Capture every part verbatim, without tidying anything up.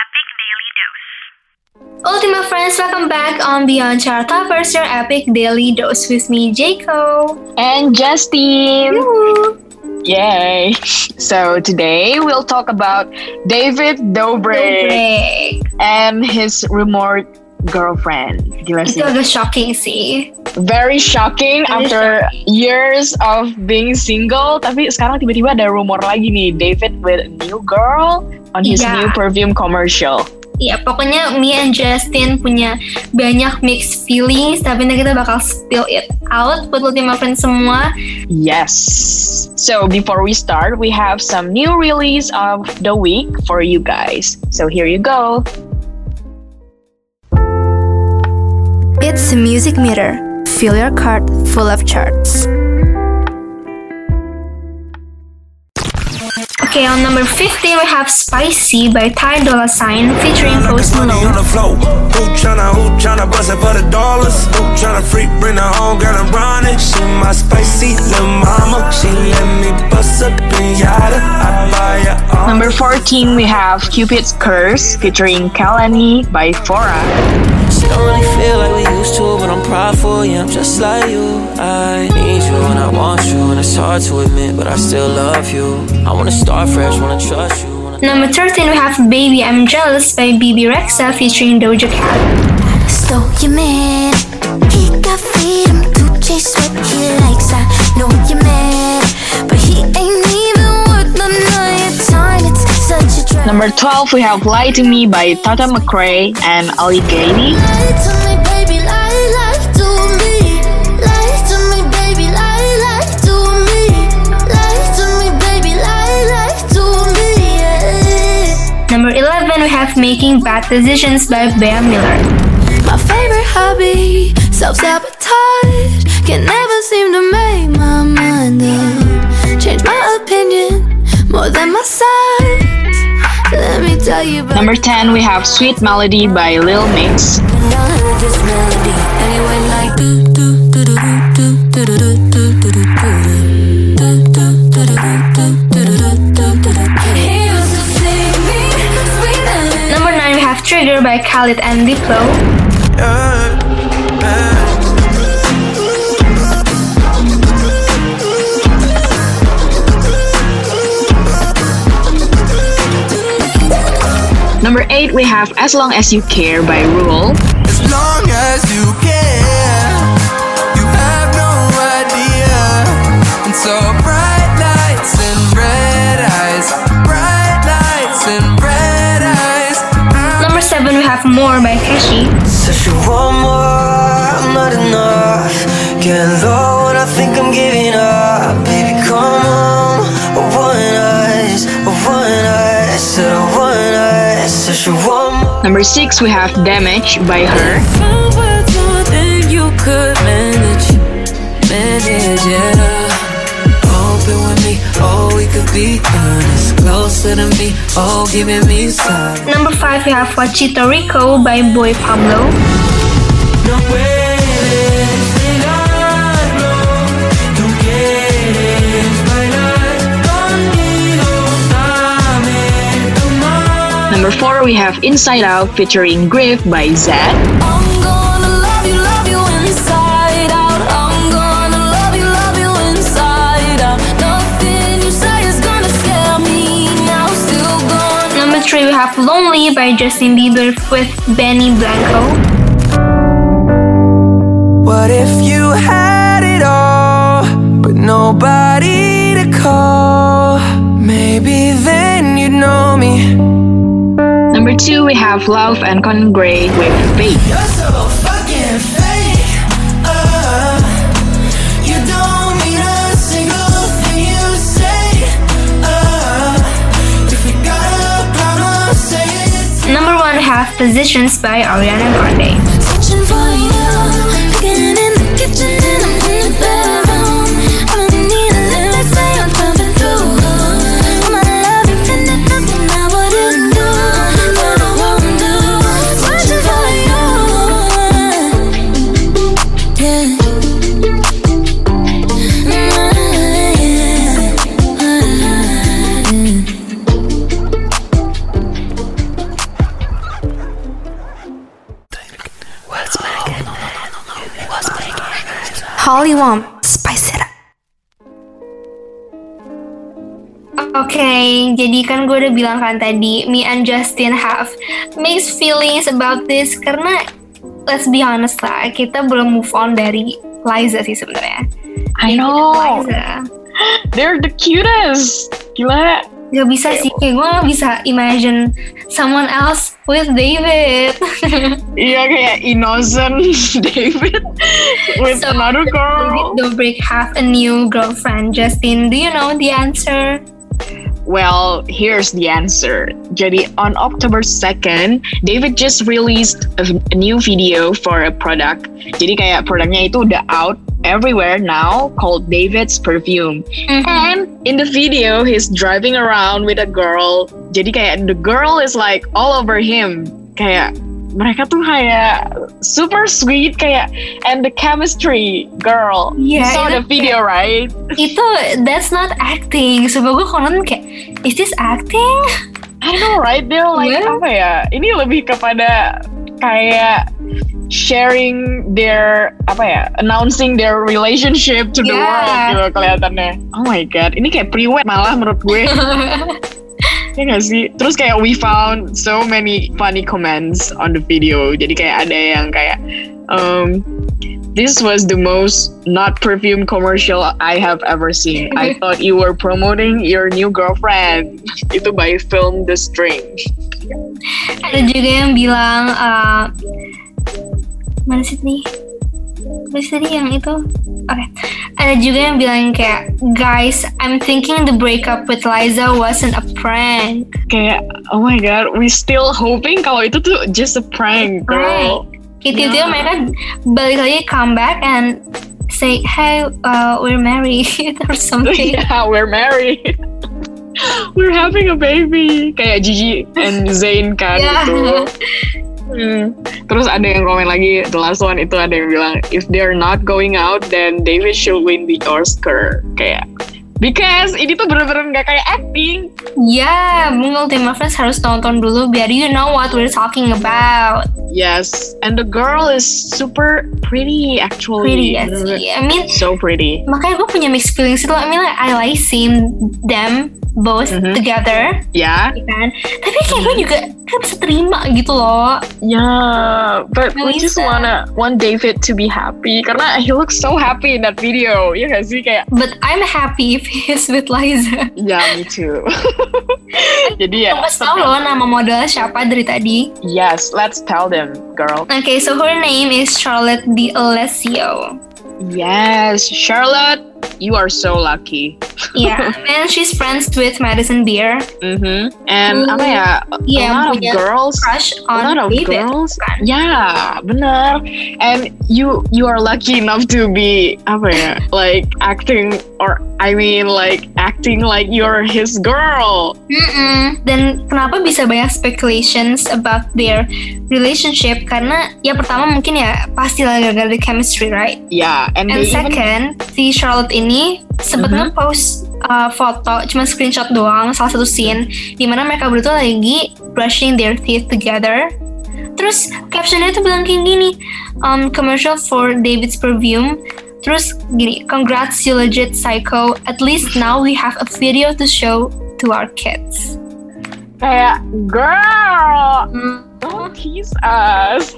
Epic Daily Dose. Ultimate friends, welcome back on Beyond Chart Toppers, your Epic Daily Dose with me, Jayco. And Justin. Yoo-hoo. Yay! So today we'll talk about David Dobrik, Dobrik. and his rumored girlfriend. Gila sih. Itu agak shocking sih. Very shocking Very after shocking. years of being single. Tapi sekarang tiba-tiba ada rumor lagi nih, David with a new girl on his yeah. new perfume commercial. Iya, pokoknya me and Justin punya banyak mixed feelings, tapi nanti kita bakal spill it out buat Ultima Friends semua. Yes. So before we start, we have some new release of the week for you guys. So here you go. It's a music meter. Fill your cart full of charts. Okay, on number fifty we have Spicy by Ty Dolla Sign featuring Post Malone. On the floor, who tryna, who tryna bust it for the dollars? Who tryna freak, bring her home, gotta run it. She my spicy little mama, she let me bust a pinata. I buy her all. Number fourteen we have Cupid's Curse featuring Kalani by Fora. She don't really feel like we used to, but I'm prideful, yeah, I'm just like you. I need you and I want you, and it's hard to admit, but I still love you. I wanna start. Number thirteen, we have Baby I'm Jealous by Bebe Rexha featuring Doja Cat. So your man, he got freedom to chase what he likes. I know you're mad, but he ain't even worth my time. It's such a drag. Number twelve, we have Lie to Me by Tata McRae and Ali Gatie. Number eleven, we have Making Bad Decisions by Bea Miller. My favorite hobby, self-sabotage. Can never seem to make my mind up. Change my opinion, more than my size. Let me tell you about. Number ten, we have Sweet Melody by Lil Mix. Trigger by Khalid and Diplo. Number eight, we have As Long As You Care by Rule. As long as you care, you have no idea. And so bright lights and red eyes, bright lights and seven, we have More by Khashy. If you want more, I'm not enough. Getting low and I think I'm giving up. Baby, come on, I want us, I want us, I want us. If you want more. Number six, we have Damage by Her. If you could manage, manage, yeah. Open with me, oh, we could be honest. Closer to me, oh, giving me some. Number five, we have Wachito Rico by Boy Pablo. No way, say not, no. Tu quieres bailar conmigo, dame tu mano. Number four, we have Inside Out featuring Griff by Zedd. I'm gonna love you, love you inside out. I'm gonna love you, love you inside out. Nothing you say is gonna scare me. Number three, we have Lonely by Justin Bieber with Benny Blanco. What if you had it all, but nobody to call? Maybe then you'd know me. Number two, we have Love and Congrade with Faith. You're so fucking fake. Uh, you don't mean a single thing you say. Number one, we have Positions by Ariana Grande. Hollywood, spice it up. Oke, okay, jadi kan gue udah bilang kan tadi, me and Justin have mixed feelings about this karena let's be honest lah, kita belum move on dari Liza sih sebenarnya. I know. Liza. They're the cutest. Gila. Gak bisa sih, kayak gue gak bisa imagine someone else with David. Iya, kayak innocent David with so, another girl. David Dobrik have a new girlfriend. Justin, do you know the answer? Well, here's the answer. Jadi on October second, David just released a new video for a product. Jadi kayak produknya itu udah out everywhere now, called David's Perfume. Mm-hmm. And in the video, he's driving around with a girl. Jadi kayak the girl is like all over him. Kayak mereka tuh kayak super sweet kayak, and the chemistry, girl. Yeah, you saw the video, kayak, right? Itu that's not acting. Sebab gue konon kayak, is this acting? I know, right? They're like yeah. Apa ya? Ini lebih kepada kayak sharing their apa ya, announcing their relationship to the yeah. world gitu kelihatannya. Oh my god, ini kayak pre-wed malah menurut gue. Ya nggak sih? Terus kayak we found so many funny comments on the video. Jadi kayak ada yang kayak um, this was the most not perfume commercial I have ever seen. I thought you were promoting your new girlfriend. Itu by Film The String. Ada juga yang bilang uh, mana sih nih? Terus tadi yang itu, oke. Okay. Ada juga yang bilang kayak, guys, I'm thinking the breakup with Liza wasn't a prank. Kayak, oh my god, we still hoping kalau itu tuh just a prank, girl. Right. Gitu-gitu yeah. mereka balik lagi come back and say, hey, uh, we're married or something. Yeah, we're married. We're having a baby. Kayak Gigi and Zayn kan yeah. gitu. Hmm. Terus ada yang komen lagi, the last one itu ada yang bilang, if they're not going out, then David should win the Oscar. Kayak, because ini tuh bener-bener gak kayak acting. Ya, yeah, Ultima Friends harus nonton dulu biar you know what we're talking about. Yes, and the girl is super pretty actually. Pretty, yes. I mean, so pretty. Makanya gue punya mixed feelings itu. I mean, like, I like seeing them both mm-hmm. together, ya. Yeah. Kan? Tapi kayak mm-hmm. gue juga kan bisa terima gitu loh. Yeah, but we just wanna want David to be happy karena he looks so happy in that video. Ya nggak sih kayak. But I'm happy if he's with Liza. Yeah, me too. Jadi ya. Kamu tahu loh nama model siapa dari tadi? Yes, let's tell them, girl. Okay, so her name is Charlotte D'Alessio. Yes, Charlotte. You are so lucky. Yeah, and she's friends with Madison Beer. Mm-hmm. And apa ya, yeah, a lot of girls, crush on a lot of David, girls. Kan? Yeah, benar. And you you are lucky enough to be apa ya, like acting or I mean like acting like you're his girl. Mm-mm. Dan kenapa bisa banyak speculations about their relationship? Karena ya pertama mungkin ya pasti lah gara-gara the chemistry, right? Yeah, and, and second even... si Charlotte ini sempet mm-hmm. nge-post uh, foto, cuma screenshot doang, salah satu scene dimana mereka berdua lagi brushing their teeth together. Terus captionnya tuh bilang kayak gini, um, commercial for David's perfume. Terus gini, congrats you legit psycho, at least now we have a video to show to our kids. Kayak, girl, don't tease us.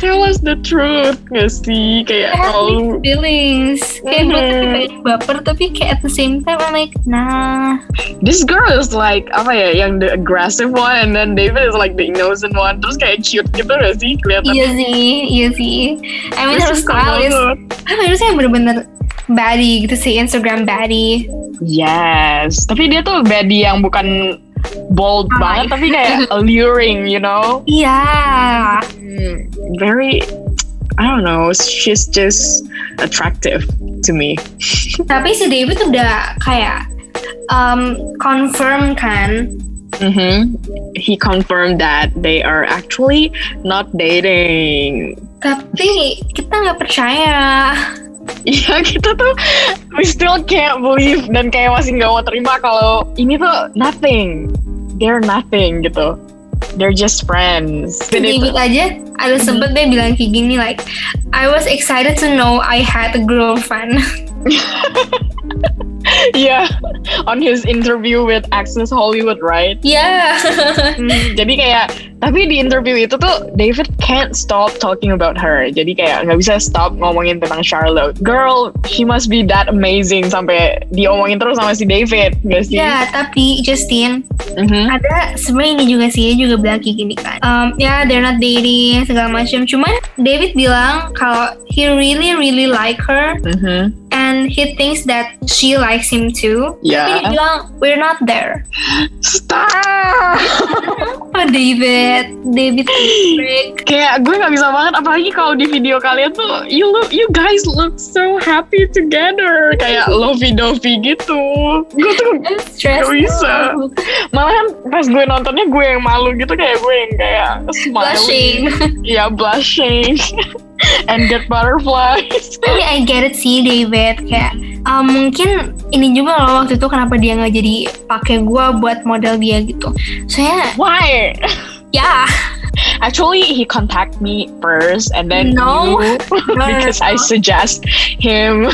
Tell us the truth, gak sih? Kayak I have mixed feelings. Kayak gue tuh kayak baper, tapi kayak at the same time I'm like, nah. This girl is like, apa ya, yang the aggressive one, and then David is like the innocent one. Terus kayak cute gitu gak sih? Kelihatan. Iya sih, iya sih. I mean, harus stylish. Apa harusnya bener-bener baddie gitu sih, Instagram baddie. Yes, tapi dia tuh baddie yang bukan bold oh banget, tapi kayak alluring, you know? Yeah. Mm, very, I don't know, she's just attractive to me. Tapi si David udah kayak um, confirm kan? Mm-hmm. He confirmed that they are actually not dating. Tapi kita nggak percaya. Iya, kita tuh we still can't believe dan kayak masih nggak mau terima kalau ini tuh nothing, they're nothing gitu. They're just friends. David aja ada sempet dia bilang kayak gini, like I was excited to know I had a girlfriend. Yeah, on his interview with Access Hollywood, right? Yeah. hmm, jadi kayak, tapi di interview itu tuh David can't stop talking about her. Jadi kayak nggak bisa stop ngomongin tentang Charlotte. Girl, she must be that amazing sampai diomongin terus sama si David, nggak sih? Yeah, tapi Justin, mm-hmm. ada sebenarnya ini juga sih, dia juga bilang kayak gini kan. Um, ya, yeah, they're not dating segala macam. Cuman David bilang kalau he really really like her. Mm-hmm. And he thinks that she likes him too. Yeah. Tapi dia bilang, we're not there. Stop! Oh David, David break. Kayak gue gak bisa banget, apalagi kalau di video kalian tuh, you look, you guys look so happy together. Kayak lovey-dovey gitu. Gue tuh gak bisa. Malahan pas gue nontonnya gue yang malu gitu, kayak gue yang kayak smiling. Blushing. Yeah, blushing. And get butterflies. Tapi I get it sih David, kayak um, mungkin ini juga loh waktu itu kenapa dia nggak jadi pakai gue buat model dia gitu. Soalnya why? Yeah. Actually, he contacted me first, and then no, you, because no. I suggest him.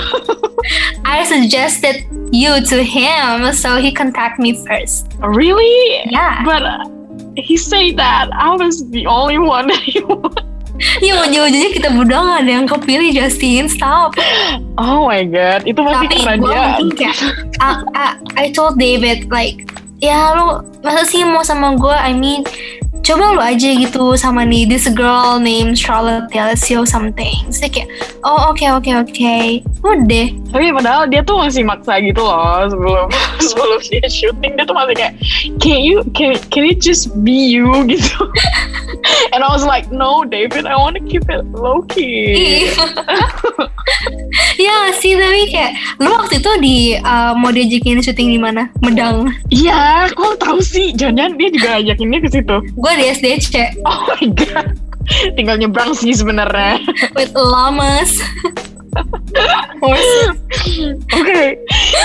I suggested you to him, so he contacted me first. Really? Yeah. But uh, he said that I was the only one that he wanted. Iya, wajah-wajahnya kita berdua gak ada yang kepilih, Justin, stop. Oh my god, itu pasti karena dia. uh, uh, I told David, like, ya lu, masa sih mau sama gue, I mean, coba lu aja gitu sama nih, this girl named Charlotte D'Alessio something. Terus kayak, oh oke okay, oke okay, oke, okay. Udah. Tapi padahal dia tuh masih maksa gitu loh, sebelum sebelum dia syuting, dia tuh masih kayak, can you, can, can it just be you gitu. And I was like, no, David, I want to keep it low-key. Ya sih, tapi kayak, lu waktu itu di, uh, mau diajakin syuting di mana? Medang. Iya, kok tahu sih, jangan-jangan dia juga ajakinnya ke situ. Gue di S D C. Oh my god, tinggal nyebrang sih sebenarnya. With llamas. Okay,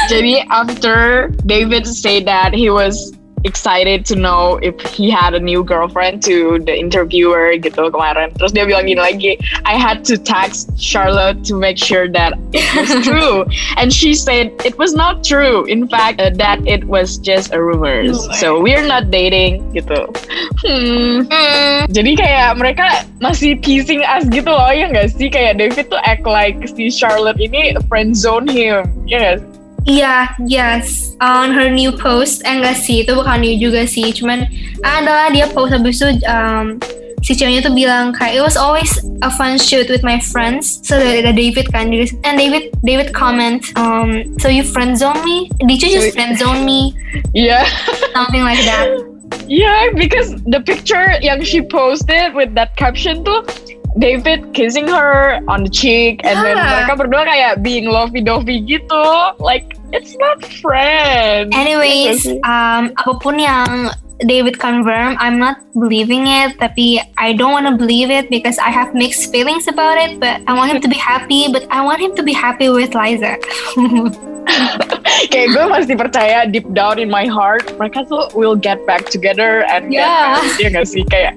jadi after David say that he was excited to know if he had a new girlfriend to the interviewer gitu kemarin. Terus dia bilang gini lagi, I had to text Charlotte to make sure that it was true. And she said it was not true. In fact, uh, that it was just a rumors. Oh, so we're not dating gitu. Hmm. Hmm. Jadi kayak mereka masih teasing us gitu loh, ya nggak sih? Kayak David tuh act like si Charlotte ini friend zone him, ya nggak sih? Iya, yeah, yes. On her new post, eh enggak sih, itu bukan new juga sih. Cuman adalah dia post habis itu um, si ceweknya tuh bilang kayak it was always a fun shoot with my friends. So ada David kan, and David David comment, um, so you friendzone me? Did you just friendzone me? Yeah. Something like that. Yeah, because the picture yang she posted with that caption tuh David kissing her on the cheek, and yeah. Then mereka berdua kayak being lovey-dovey gitu, like it's not friends. Anyways, um, apapun yang David confirm, I'm not believing it, tapi I don't want to believe it because I have mixed feelings about it. But I want him to be happy, but I want him to be happy with Liza. Kayak gue masih percaya deep down in my heart, mereka tuh will get back together and yeah. Get back, ya nggak sih kayak.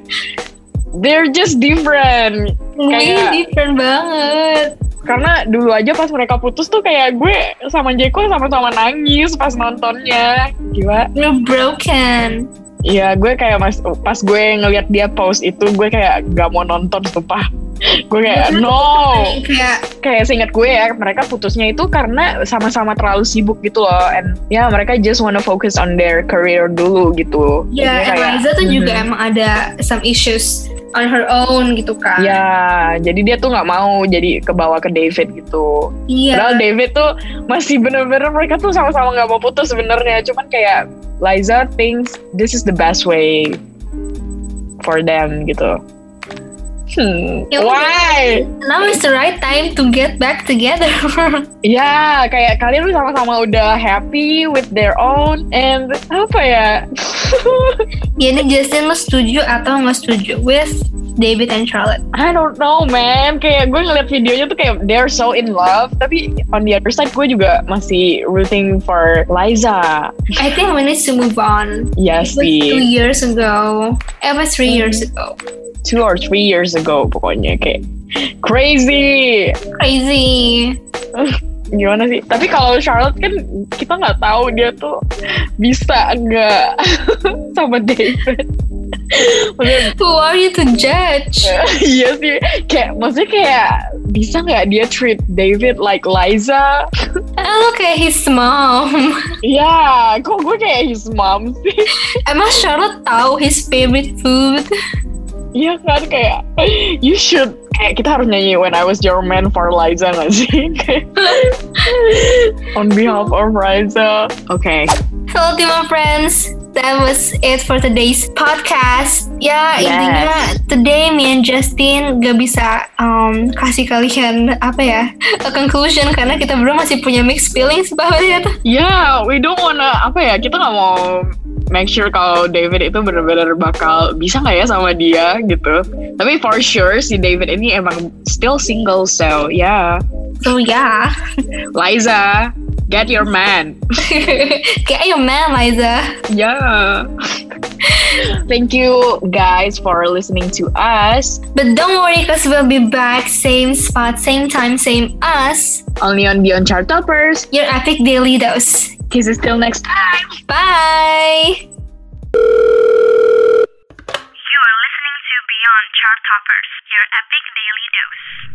They're just different. Kayak different banget. Karena dulu aja pas mereka putus tuh kayak gue sama Jeko sama-sama nangis pas nontonnya. Gila. You're broken. Iya, gue kayak mas, pas gue ngeliat dia post itu gue kayak gak mau nonton sumpah. Gue kayak no. Kayak kayak seingat gue ya mereka putusnya itu karena sama-sama terlalu sibuk gitu loh. And ya yeah, mereka just wanna focus on their career dulu gitu. Iya, yeah, Liza tuh mm-hmm. juga emang ada some issues on her own gitu kan. Ya, jadi dia tuh gak mau jadi kebawa ke David gitu. Iya. Padahal David tuh masih bener-bener mereka tuh sama-sama gak mau putus sebenarnya. Cuman kayak Liza thinks this is the best way for them gitu. Hmm, ya, why? Now is the right time to get back together. Ya, kayak kalian sama-sama udah happy with their own and apa ya? Ya ini Justin lo setuju atau nggak setuju with David and Charlotte? I don't know, man. Kayak gue ngeliat videonya tuh kayak they're so in love. Tapi on the other side, gue juga masih rooting for Liza. I think we need to move on. Yes, it was two years ago. It was three mm. years ago. Two or three years ago, pokoknya kayak crazy, crazy. Gimana sih? Tapi kalau Charlotte kan kita nggak tahu dia tuh bisa nggak sama David. Who are you to judge? Iya sih, kayak maksudnya kayak bisa nggak dia treat David like Liza? Look at his mom. Ya, yeah, kok gue kayak his mom sih? Emang Charlotte tahu his favorite food? Iya kan, kayak you should. Kayak kita harus nyanyi When I Was Your Man for Liza nggak sih? On behalf of Liza. Oke. Okay. Hello, Timo friends. That was it for today's podcast. Ya, yes. Intinya today me and Justin gak bisa um, kasih kalian apa ya a conclusion karena kita berdua masih punya mixed feelings bahwa ternyata. Yeah, we don't wanna apa ya kita nggak mau make sure kalau David itu benar-benar bakal bisa nggak ya sama dia gitu. Tapi for sure si David ini emang still single, so yeah. So yeah, Liza. Get your man. Get your man, Liza. Yeah. Thank you guys for listening to us. But don't worry, because we'll be back same spot, same time, same us. Only on Beyond Chart Toppers. Your epic daily dose. Kisses till next time. Bye. You are listening to Beyond Chart Toppers. Your epic daily dose.